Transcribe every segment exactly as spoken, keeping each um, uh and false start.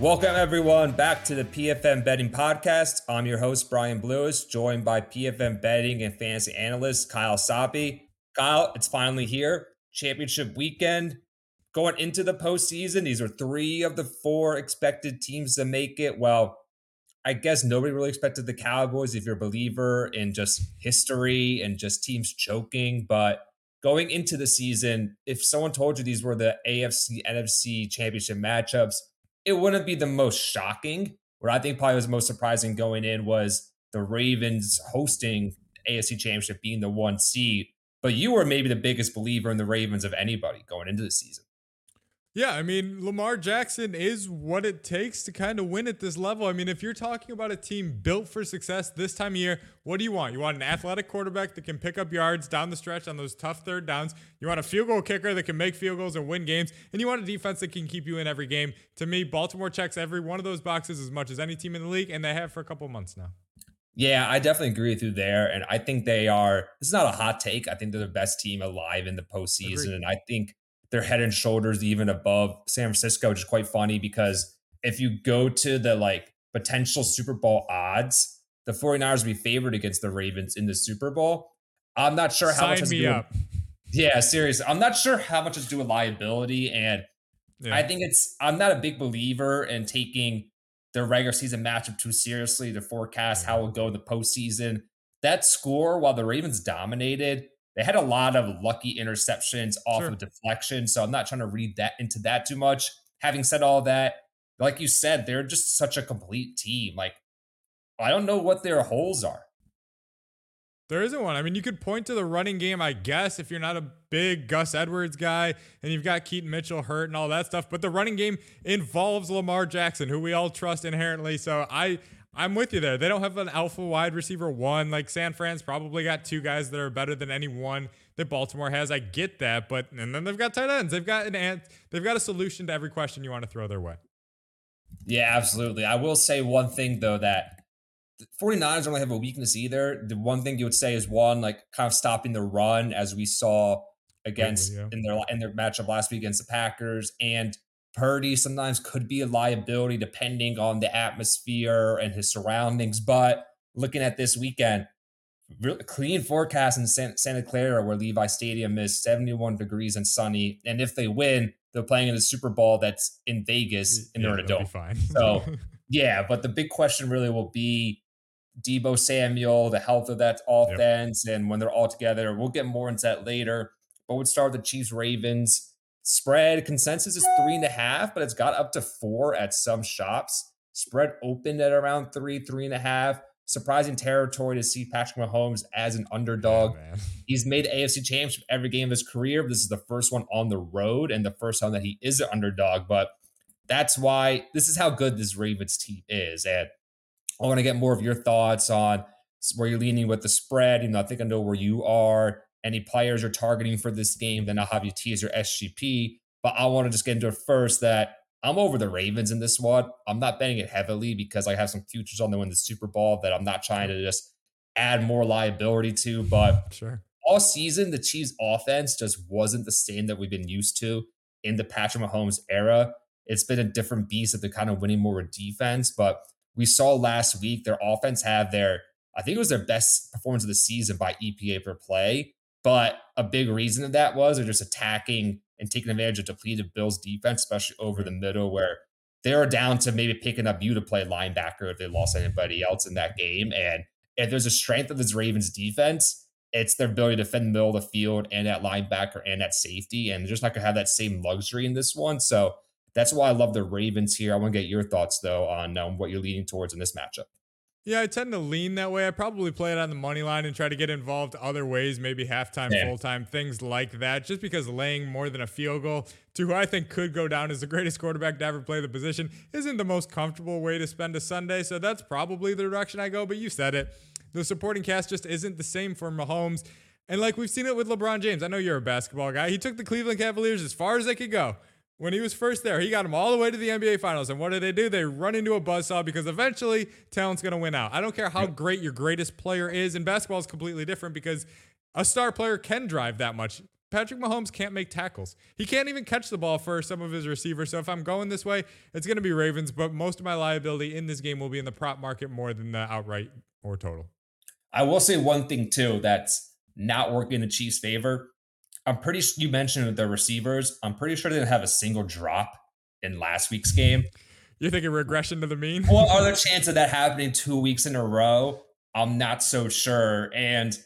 Welcome, everyone, back to the P F N Betting Podcast. I'm your host, Brian Blewis, joined by P F N Betting and Fantasy Analyst, Kyle Sapi. Kyle, it's finally here. Championship weekend. Going into the postseason, these are three of the four expected teams to make it. Well, I guess nobody really expected the Cowboys if you're a believer in just history and just teams choking. But going into the season, if someone told you these were the A F C N F C championship matchups, it wouldn't be the most shocking. What I think probably was the most surprising going in was the Ravens hosting A F C Championship being the one seed. But you were maybe the biggest believer in the Ravens of anybody going into the season. Yeah, I mean, Lamar Jackson is what it takes to kind of win at this level. I mean, if you're talking about a team built for success this time of year, what do you want? You want an athletic quarterback that can pick up yards down the stretch on those tough third downs. You want a field goal kicker that can make field goals and win games. And you want a defense that can keep you in every game. To me, Baltimore checks every one of those boxes as much as any team in the league, and they have for a couple months now. Yeah, I definitely agree with you there. And I think they are, it's not a hot take. I think they're the best team alive in the postseason. Agreed. And I think they're head and shoulders even above San Francisco, which is quite funny because if you go to the like potential Super Bowl odds, the 49ers will be favored against the Ravens in the Super Bowl. I'm not sure how Sign much has me to do up. With, yeah, seriously. I'm not sure how much has to do with liability. And yeah. I think it's, I'm not a big believer in taking their regular season matchup too seriously to forecast how it'll go the postseason. That score, while the Ravens dominated, they had a lot of lucky interceptions off sure. of deflection. So I'm not trying to read that into that too much. Having said all that, like you said, they're just such a complete team. Like, I don't know what their holes are. There isn't one. I mean, you could point to the running game, I guess, if you're not a big Gus Edwards guy and you've got Keaton Mitchell hurt and all that stuff. But the running game involves Lamar Jackson, who we all trust inherently. So I, I'm with you there. They don't have an alpha wide receiver one. Like San Fran's probably got two guys that are better than any one that Baltimore has. I get that. But and then they've got tight ends. They've got an ant. They've got a solution to every question you want to throw their way. Yeah, absolutely. I will say one thing, though, that the 49ers don't really have a weakness either. The one thing you would say is one, like kind of stopping the run, as we saw against yeah, yeah. in their in their matchup last week against the Packers. And Purdy sometimes could be a liability depending on the atmosphere and his surroundings. But looking at this weekend, really clean forecast in Santa Clara, where Levi Stadium is seventy-one degrees and sunny. And if they win, they're playing in the Super Bowl that's in Vegas and yeah, they're in a dome. So yeah, but the big question really will be Deebo Samuel, the health of that offense, yep. and when they're all together. We'll get more into that later. But we'll start with the Chiefs-Ravens. Spread consensus is three and a half, but it's got up to four at some shops. Spread opened at around three, three and a half. Surprising territory to see Patrick Mahomes as an underdog. Oh, he's made A F C Championship every game of his career. But this is the first one on the road and the first time that he is an underdog. But that's why this is how good this Ravens team is. And I want to get more of your thoughts on where you're leaning with the spread. You know, I think I know where you are, any players you're targeting for this game, then I'll have you tease your S G P. But I want to just get into it first that I'm over the Ravens in this one. I'm not betting it heavily because I have some futures on them in the Super Bowl that I'm not trying to just add more liability to. But sure. all season, the Chiefs offense just wasn't the same that we've been used to in the Patrick Mahomes era. It's been a different beast that they're kind of winning more with defense. But we saw last week their offense have their, I think it was their best performance of the season by E P A per play. But a big reason of that was they're just attacking and taking advantage of depleted Bills defense, especially over the middle, where they are down to maybe picking up you to play linebacker if they lost anybody else in that game. And if there's a strength of this Ravens defense, it's their ability to defend the middle of the field and at linebacker and at safety. And they're just not going to have that same luxury in this one. So that's why I love the Ravens here. I want to get your thoughts, though, on um, what you're leaning towards in this matchup. Yeah, I tend to lean that way. I probably play it on the money line and try to get involved other ways, maybe halftime, yeah. full-time, things like that, just because laying more than a field goal to who I think could go down as the greatest quarterback to ever play the position isn't the most comfortable way to spend a Sunday, so that's probably the direction I go, but you said it. The supporting cast just isn't the same for Mahomes, and like we've seen it with LeBron James. I know you're a basketball guy. He took the Cleveland Cavaliers as far as they could go. When he was first there, he got them all the way to the N B A Finals. And what do they do? They run into a buzzsaw because eventually talent's going to win out. I don't care how great your greatest player is. And basketball is completely different because a star player can drive that much Patrick Mahomes can't make tackles. He can't even catch the ball for some of his receivers. So if I'm going this way, it's going to be Ravens. But most of my liability in this game will be in the prop market more than the outright or total. I will say one thing, too, that's not working in the Chiefs' favor. I'm pretty sure you mentioned the receivers. I'm pretty sure they didn't have a single drop in last week's game. You're thinking regression to the mean? Well, are there chances of that happening two weeks in a row? I'm not so sure. And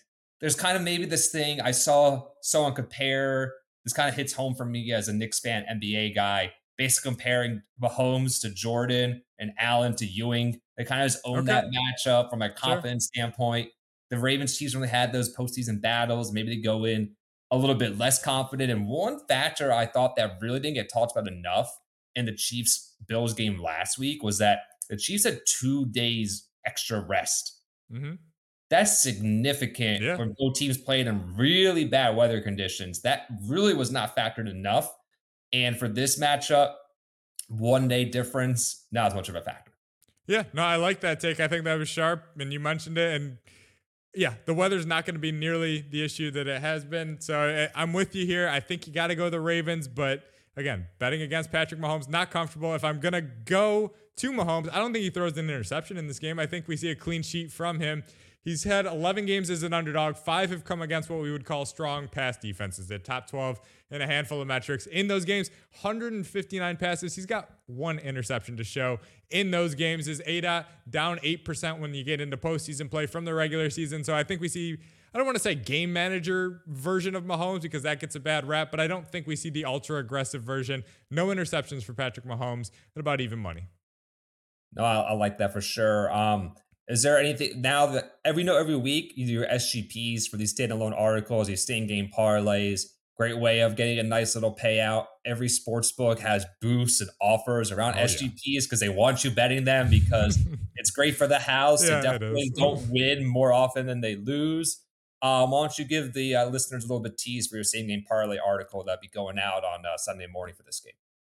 there's kind of maybe this thing I saw someone compare. This kind of hits home for me as a Knicks fan, N B A guy, basically comparing Mahomes to Jordan and Allen to Ewing. They kind of just own okay. that matchup from a confidence sure. standpoint. The Ravens Chiefs, when they had those postseason battles, maybe they go in a little bit less confident. And one factor I thought that really didn't get talked about enough in the Chiefs Bills game last week was that the Chiefs had two days extra rest. Mm-hmm. That's significant yeah. when both teams played in really bad weather conditions. That really was not factored enough. And for this matchup, one day difference, not as much of a factor. Yeah, no, I like that take. I think that was sharp, and you mentioned it. And yeah, the weather's not going to be nearly the issue that it has been. So I'm with you here. I think you got to go the Ravens, but again, betting against Patrick Mahomes, not comfortable. If I'm going to go to Mahomes, I don't think he throws an interception in this game. I think we see a clean sheet from him. He's had eleven games as an underdog. Five have come against what we would call strong pass defenses. They're top twelve in a handful of metrics. In those games, one hundred fifty-nine passes. He's got one interception to show in those games. His A D O T down eight percent when you get into postseason play from the regular season. So I think we see... I don't want to say game manager version of Mahomes because that gets a bad rap, but I don't think we see the ultra aggressive version. No interceptions for Patrick Mahomes at about even money. No, I, I like that for sure. Um, is there anything now that every know every week you do your S G Ps for these standalone articles, these same game parlays? Great way of getting a nice little payout. Every sports book has boosts and offers around oh, S G Ps because yeah. they want you betting them because it's great for the house. Yeah, they definitely don't win more often than they lose. Um, why don't you give the uh, listeners a little bit tease for your same game parlay article that'd be going out on uh, Sunday morning for this game?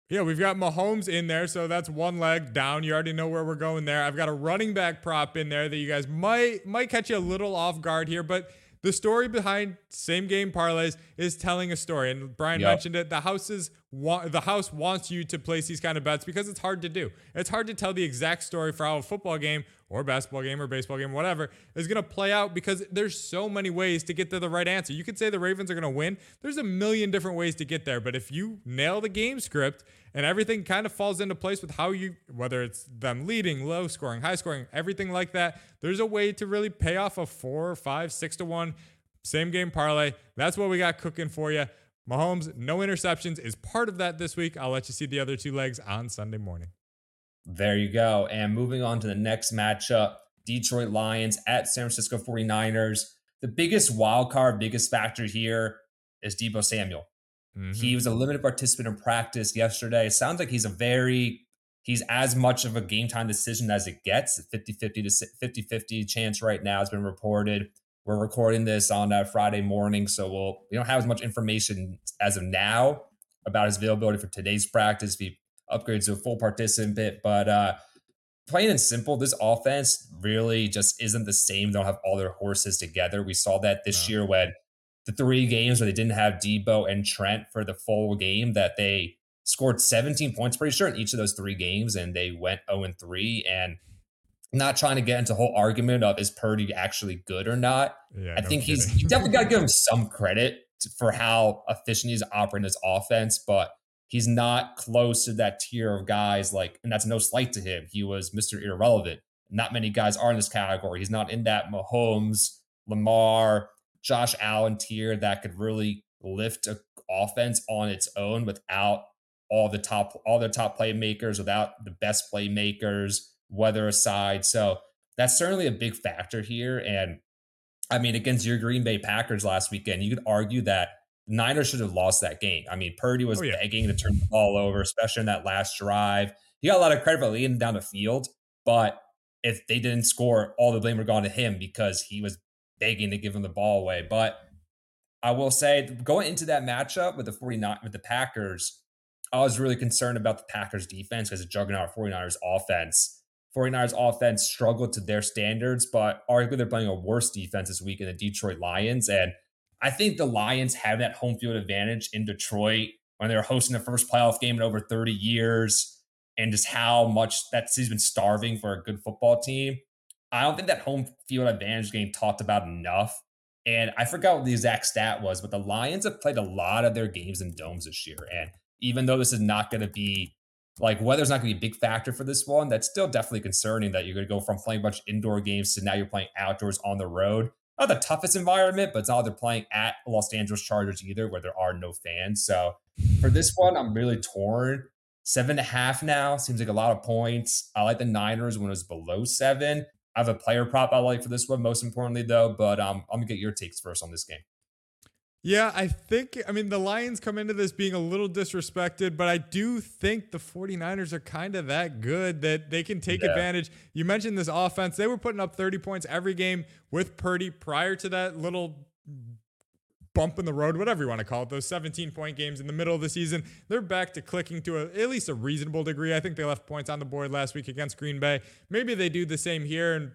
Yeah, we've got Mahomes in there, so that's one leg down. You already know where we're going there. I've got a running back prop in there that you guys might might catch you a little off guard here, but the story behind same game parlays is telling a story, and Brian yep. mentioned it. The houses wa- the house wants you to place these kind of bets because it's hard to do. It's hard to tell the exact story for how a football game or basketball game or baseball game, whatever, is going to play out because there's so many ways to get to the right answer. You could say the Ravens are going to win. There's a million different ways to get there. But if you nail the game script and everything kind of falls into place with how you, whether it's them leading, low scoring, high scoring, everything like that, there's a way to really pay off a four or five, six to one same game parlay. That's what we got cooking for you. Mahomes, no interceptions is part of that this week. I'll let you see the other two legs on Sunday morning. There you go. And moving on to the next matchup, Detroit Lions at San Francisco forty-niners. The biggest wild card, biggest factor here is Deebo Samuel. Mm-hmm. He was a limited participant in practice yesterday. It sounds like he's a very, he's as much of a game time decision as it gets. fifty-fifty to fifty-fifty chance right now has been reported. We're recording this on a Friday morning, so we'll, we don't have as much information as of now about his availability for today's practice. He upgrades to a full participant, but uh, plain and simple, this offense really just isn't the same. They don't have all their horses together. We saw that this yeah. year when the three games where they didn't have Deebo and Trent for the full game that they scored seventeen points, pretty sure, in each of those three games, and they went oh and three. And I'm not trying to get into the whole argument of is Purdy actually good or not. Yeah, I no think kidding. he's you definitely got to give him some credit for how efficient he's operating his offense, but he's not close to that tier of guys like, and that's no slight to him. He was Mister Irrelevant. Not many guys are in this category. He's not in that Mahomes, Lamar, Josh Allen tier that could really lift an offense on its own without all the top, all the top playmakers, without the best playmakers, weather aside. So that's certainly a big factor here. And I mean, against your Green Bay Packers last weekend, you could argue that Niners should have lost that game. I mean, Purdy was oh, yeah. begging to turn the ball over, especially in that last drive. He got a lot of credit for leading down the field, but if they didn't score, all the blame would have gone to him because he was begging to give him the ball away. But I will say, going into that matchup with the forty-niners, with the Packers, I was really concerned about the Packers defense because the juggernaut forty-niners offense. forty-niners offense struggled to their standards, but arguably they're playing a worse defense this week in the Detroit Lions. And I think the Lions have that home field advantage in Detroit when they're hosting the first playoff game in over thirty years and just how much that city's been starving for a good football team. I don't think that home field advantage is getting talked about enough. And I forgot what the exact stat was, but the Lions have played a lot of their games in domes this year. And even though this is not going to be, like, weather's not going to be a big factor for this one, that's still definitely concerning that you're going to go from playing a bunch of indoor games to now you're playing outdoors on the road. Not the toughest environment, but it's not like they're playing at Los Angeles Chargers either, where there are no fans. So for this one, I'm really torn. Seven and a half now seems like a lot of points. I like the Niners when it was below seven. I have a player prop I like for this one, most importantly, though, but um, I'm going to get your takes first on this game. Yeah, I think, I mean, the Lions come into this being a little disrespected, but I do think the 49ers are kind of that good that they can take yeah. advantage. You mentioned this offense. They were putting up thirty points every game with Purdy prior to that little bump in the road, whatever you want to call it, those seventeen-point games in the middle of the season. They're back to clicking to a, at least a reasonable degree. I think they left points on the board last week against Green Bay. Maybe they do the same here, and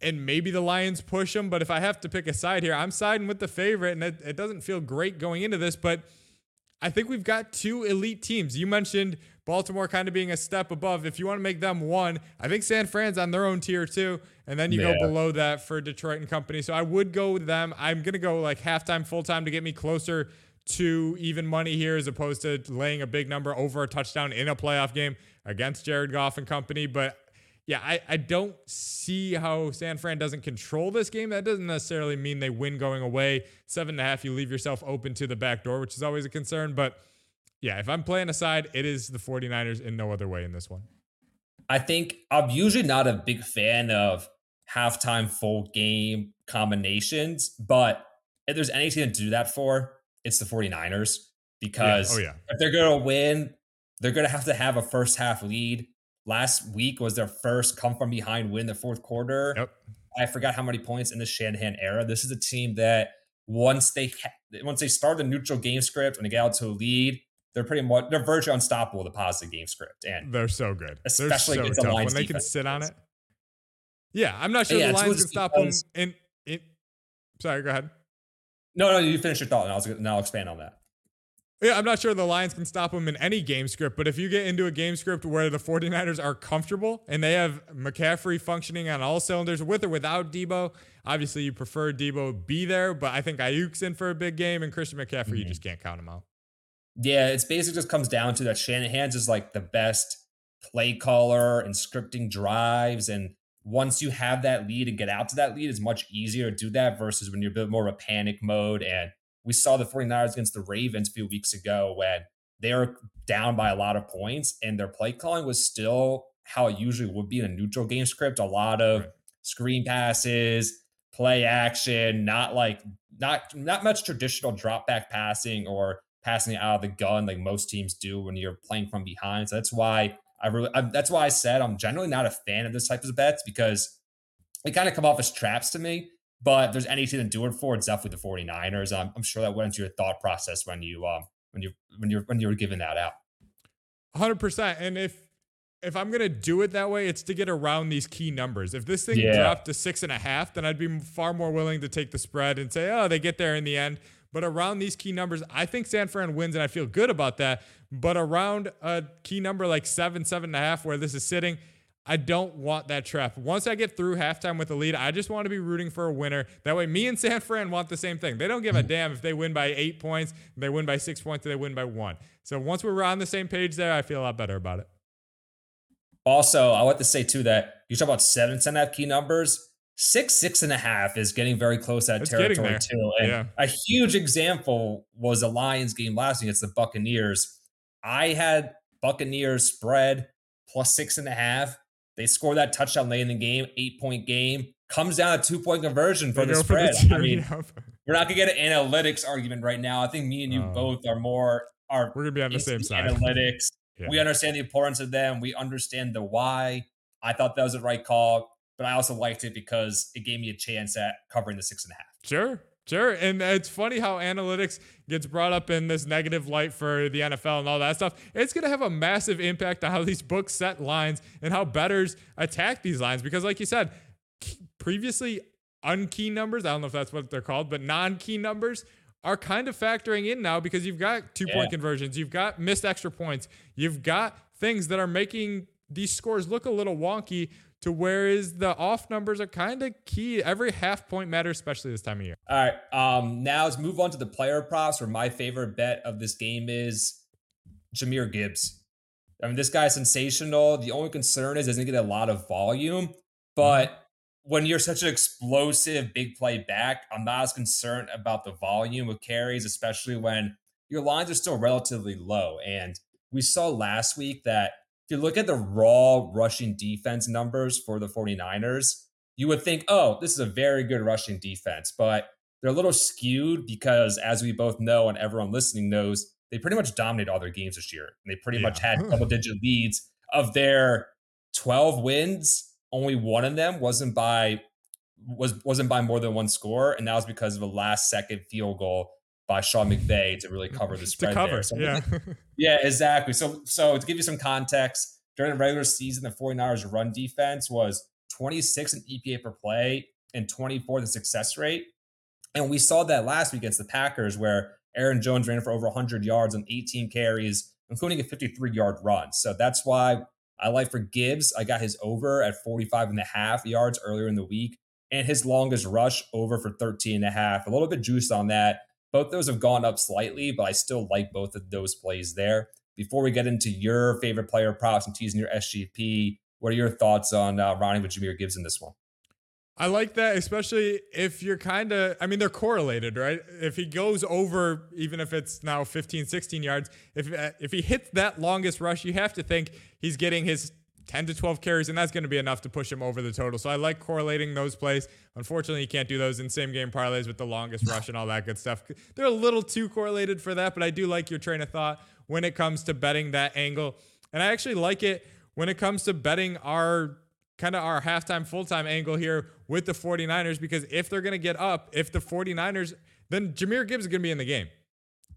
and maybe the Lions push them. But if I have to pick a side here, I'm siding with the favorite, and it, it doesn't feel great going into this, but I think we've got two elite teams. You mentioned Baltimore kind of being a step above. If you want to make them one, I think San Fran's on their own tier too. And then you yeah. go below that for Detroit and company. So I would go with them. I'm going to go like halftime, full time to get me closer to even money here as opposed to laying a big number over a touchdown in a playoff game against Jared Goff and company. But yeah, I, I don't see how San Fran doesn't control this game. That doesn't necessarily mean they win going away. Seven and a half, you leave yourself open to the back door, which is always a concern. But yeah, if I'm playing aside, it is the 49ers in no other way in this one. I think I'm usually not a big fan of halftime full game combinations, but if there's anything to do that for, it's the 49ers because yeah. Oh, yeah. if they're going to win, they're going to have to have a first half lead. Last week was their first come from behind win the fourth quarter. Yep. I forgot how many points in the Shanahan era. This is a team that once they once they start the neutral game script and they get out to a lead, they're pretty much they're virtually unstoppable with a positive game script, and they're so good, especially so against the Lions when they can sit on it. Yeah, I'm not sure yeah, the Lions can stop them. And it, sorry, go ahead. No, no, you finish your thought, and I was going to expand on that. Yeah, I'm not sure the Lions can stop them in any game script, but if you get into a game script where the 49ers are comfortable and they have McCaffrey functioning on all cylinders with or without Deebo, obviously you prefer Deebo be there, but I think Aiyuk's in for a big game, and Christian McCaffrey, mm-hmm. you just can't count him out. Yeah, it's basically just comes down to that Shanahan's is like the best play caller and scripting drives, and once you have that lead and get out to that lead, it's much easier to do that versus when you're a bit more of a panic mode. And we saw the 49ers against the Ravens a few weeks ago when they were down by a lot of points and their play calling was still how it usually would be in a neutral game script. A lot of right. screen passes, play action, not like not not much traditional drop back passing or passing out of the gun like most teams do when you're playing from behind. So that's why I really I, that's why I said I'm generally not a fan of this type of bets because they kind of come off as traps to me. But if there's anything to do it for, it's definitely the 49ers. I'm, I'm sure that went into your thought process when you um when you when you when you were giving that out. one hundred percent. And if if I'm gonna do it that way, it's to get around these key numbers. If this thing yeah. dropped to six and a half, then I'd be far more willing to take the spread and say, oh, they get there in the end. But around these key numbers, I think San Fran wins, and I feel good about that. But around a key number like seven, seven and a half, where this is sitting, I don't want that trap. Once I get through halftime with the lead, I just want to be rooting for a winner. That way, me and San Fran want the same thing. They don't give a damn if they win by eight points, they win by six points, they win by one. So once we're on the same page there, I feel a lot better about it. Also, I want to say, too, that you talk about seven and a half key numbers. Six, six and a half is getting very close to that it's territory, too. And yeah. a huge example was the Lions game last week against the Buccaneers. I had Buccaneers spread plus six and a half. They score that touchdown late in the game, eight-point game. Comes down a two-point conversion for the spread. For the I mean, we're not going to get an analytics argument right now. I think me and you um, both are more are we're going to be on the same side. Analytics. Yeah. We understand the importance of them. We understand the why. I thought that was the right call, but I also liked it because it gave me a chance at covering the six and a half. Sure. Sure. And it's funny how analytics gets brought up in this negative light for the N F L and all that stuff. It's going to have a massive impact on how these books set lines and how bettors attack these lines. Because like you said, previously unkey numbers, I don't know if that's what they're called, but non-key numbers are kind of factoring in now because you've got two-point yeah. conversions, you've got missed extra points, you've got things that are making these scores look a little wonky, to whereas the off numbers are kind of key. Every half point matters, especially this time of year. All right, um, now let's move on to the player props, where my favorite bet of this game is Jahmyr Gibbs. I mean, this guy's sensational. The only concern is he doesn't get a lot of volume, but mm-hmm. when you're such an explosive big play back, I'm not as concerned about the volume of carries, especially when your lines are still relatively low. And we saw last week that if you look at the raw rushing defense numbers for the 49ers, you would think, oh, this is a very good rushing defense, but they're a little skewed because, as we both know and everyone listening knows, they pretty much dominated all their games this year. And they pretty yeah. much had double-digit leads. Of their twelve wins, only one of them wasn't by was wasn't by more than one score, and that was because of a last-second field goal by Sean McVay to really cover the spread. to cover, there. So, yeah. yeah, exactly. So, so to give you some context, during the regular season, the 49ers' run defense was twenty-six in E P A per play and twenty-four in the success rate. And we saw that last week against the Packers, where Aaron Jones ran for over one hundred yards on eighteen carries, including a fifty-three-yard run. So that's why I like for Gibbs. I got his over at forty-five and a half yards earlier in the week, and his longest rush over for thirteen and a half. A little bit juiced on that. Both those have gone up slightly, but I still like both of those plays there. Before we get into your favorite player props and teasing your S G P, what are your thoughts on uh, Ronnie with Jahmyr Gibbs in this one? I like that, especially if you're kind of, I mean, they're correlated, right? If he goes over, even if it's now fifteen, sixteen yards, if if he hits that longest rush, you have to think he's getting his ten to twelve carries, and that's going to be enough to push him over the total. So I like correlating those plays. Unfortunately, you can't do those in same game parlays with the longest rush and all that good stuff. They're a little too correlated for that, but I do like your train of thought when it comes to betting that angle. And I actually like it when it comes to betting our kind of our halftime, full-time angle here with the 49ers, because if they're going to get up, if the 49ers, then Jahmyr Gibbs is going to be in the game.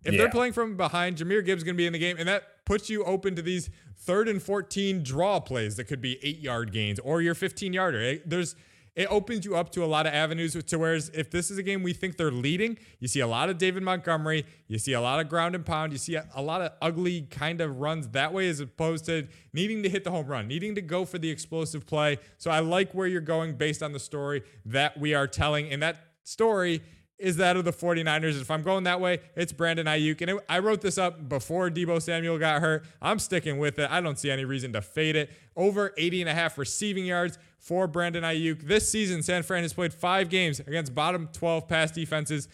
If yeah. they're playing from behind, Jahmyr Gibbs is going to be in the game, and that puts you open to these third and fourteen draw plays that could be eight-yard gains or your fifteen-yarder. It, there's, it opens you up to a lot of avenues, to whereas if this is a game we think they're leading, you see a lot of David Montgomery, you see a lot of ground and pound, you see a, a lot of ugly kind of runs that way, as opposed to needing to hit the home run, needing to go for the explosive play. So I like where you're going based on the story that we are telling, and that story is that of the 49ers. If I'm going that way, it's Brandon Aiyuk. And it, I wrote this up before Deebo Samuel got hurt. I'm sticking with it. I don't see any reason to fade it. Over eighty and a half receiving yards for Brandon Aiyuk. This season, San Fran has played five games against bottom twelve pass defenses.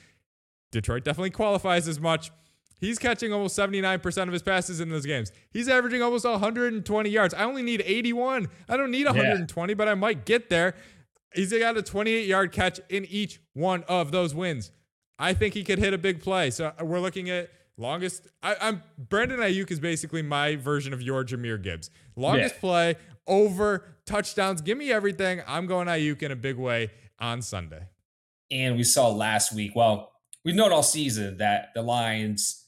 Detroit definitely qualifies as much. He's catching almost seventy-nine percent of his passes in those games. He's averaging almost one hundred twenty yards. I only need eighty-one. I don't need one hundred twenty, yeah. but I might get there. He's got a twenty-eight-yard catch in each one of those wins. I think he could hit a big play. So we're looking at longest. I, I'm Brandon Aiyuk is basically my version of your Jahmyr Gibbs. Longest yeah. play, over, touchdowns. Give me everything. I'm going Aiyuk in a big way on Sunday. And we saw last week, well, we've known all season that the Lions,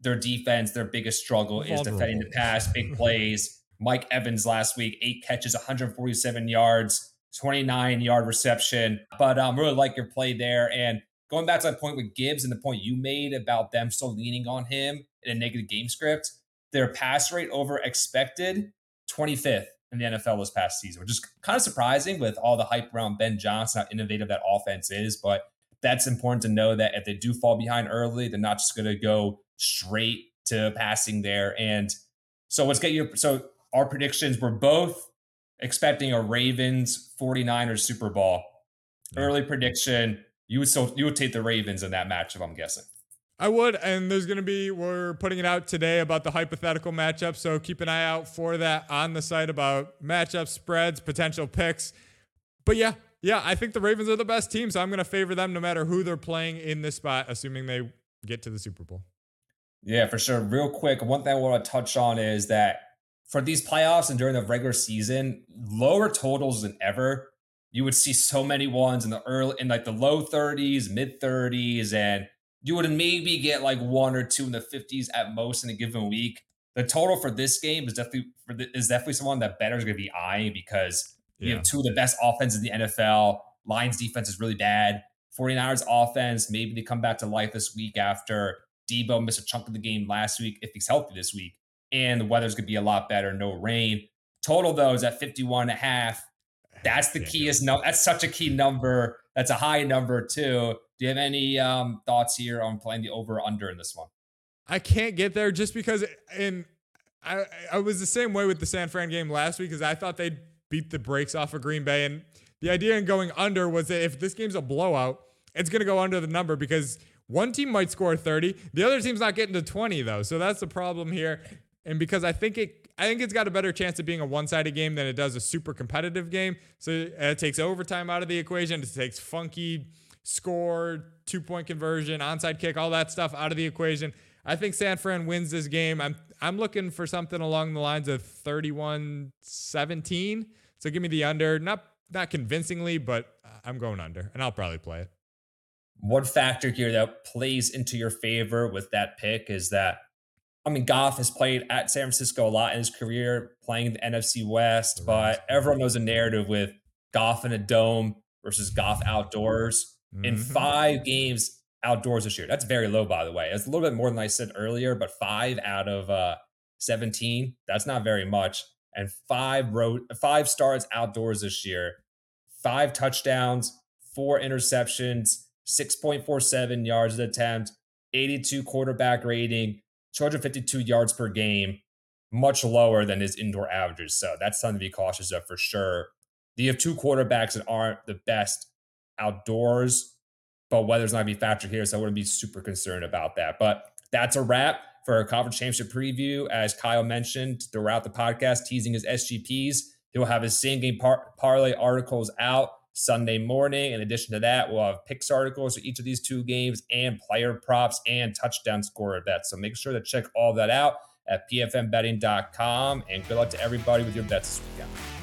their defense, their biggest struggle Vulnerable. is defending the pass, big plays. Mike Evans last week, eight catches, one hundred forty-seven yards. twenty-nine-yard reception, but um, really like your play there. And going back to that point with Gibbs and the point you made about them still leaning on him in a negative game script, their pass rate over expected, twenty-fifth in the N F L this past season, which is kind of surprising with all the hype around Ben Johnson, how innovative that offense is. But that's important to know that if they do fall behind early, they're not just going to go straight to passing there. And so let's get your so our predictions were both expecting a Ravens 49ers Super Bowl. Early yeah. prediction, you would still, you would take the Ravens in that matchup, I'm guessing. I would, and there's going to be, we're putting it out today about the hypothetical matchup, so keep an eye out for that on the site about matchup spreads, potential picks. But yeah, yeah, I think the Ravens are the best team, so I'm going to favor them no matter who they're playing in this spot, assuming they get to the Super Bowl. Yeah, for sure. Real quick, one thing I want to touch on is that for these playoffs and during the regular season, lower totals than ever. You would see so many ones in the early, in like the low thirties, mid thirties, and you would maybe get like one or two in the fifties at most in a given week. The total for this game is definitely for the, is definitely someone that bettors going to be eyeing because you yeah. have two of the best offenses in the N F L. Lions defense is really bad. 49ers offense, maybe they come back to life this week after Deebo missed a chunk of the game last week, if he's healthy this week. And the weather's going to be a lot better, no rain. Total, though, is at fifty-one and a half. That's the keyest number. That's such a key number. That's a high number, too. Do you have any um, thoughts here on playing the over-under in this one? I can't get there just because in I, I was the same way with the San Fran game last week because I thought they'd beat the brakes off of Green Bay. And the idea in going under was that if this game's a blowout, it's going to go under the number because one team might score thirty. The other team's not getting to twenty, though. So that's the problem here. And because I think it, I think it's got a better chance of being a one-sided game than it does a super competitive game. So it takes overtime out of the equation. It takes funky score, two-point conversion, onside kick, all that stuff out of the equation. I think San Fran wins this game. I'm I'm looking for something along the lines of thirty-one seventeen. So give me the under. Not not convincingly, but I'm going under, and I'll probably play it. One factor here that plays into your favor with that pick is that, I mean, Goff has played at San Francisco a lot in his career, playing the N F C West, but everyone knows a narrative with Goff in a dome versus Goff outdoors. Mm-hmm. In five games outdoors this year. That's very low, by the way. It's a little bit more than I said earlier, but five out of uh, seventeen, that's not very much. And five road, five starts outdoors this year, five touchdowns, four interceptions, six point four seven yards an attempt, eighty-two quarterback rating, two hundred fifty-two yards per game, much lower than his indoor averages. So that's something to be cautious of for sure. You have two quarterbacks that aren't the best outdoors, but weather's not going to be factored here, so I wouldn't be super concerned about that. But that's a wrap for our conference championship preview. As Kyle mentioned throughout the podcast, teasing his S G Ps. He'll have his same game par- parlay articles out Sunday morning. In addition to that, we'll have picks articles for each of these two games and player props and touchdown scorer bets. So make sure to check all that out at p f n betting dot com. And good luck to everybody with your bets this weekend.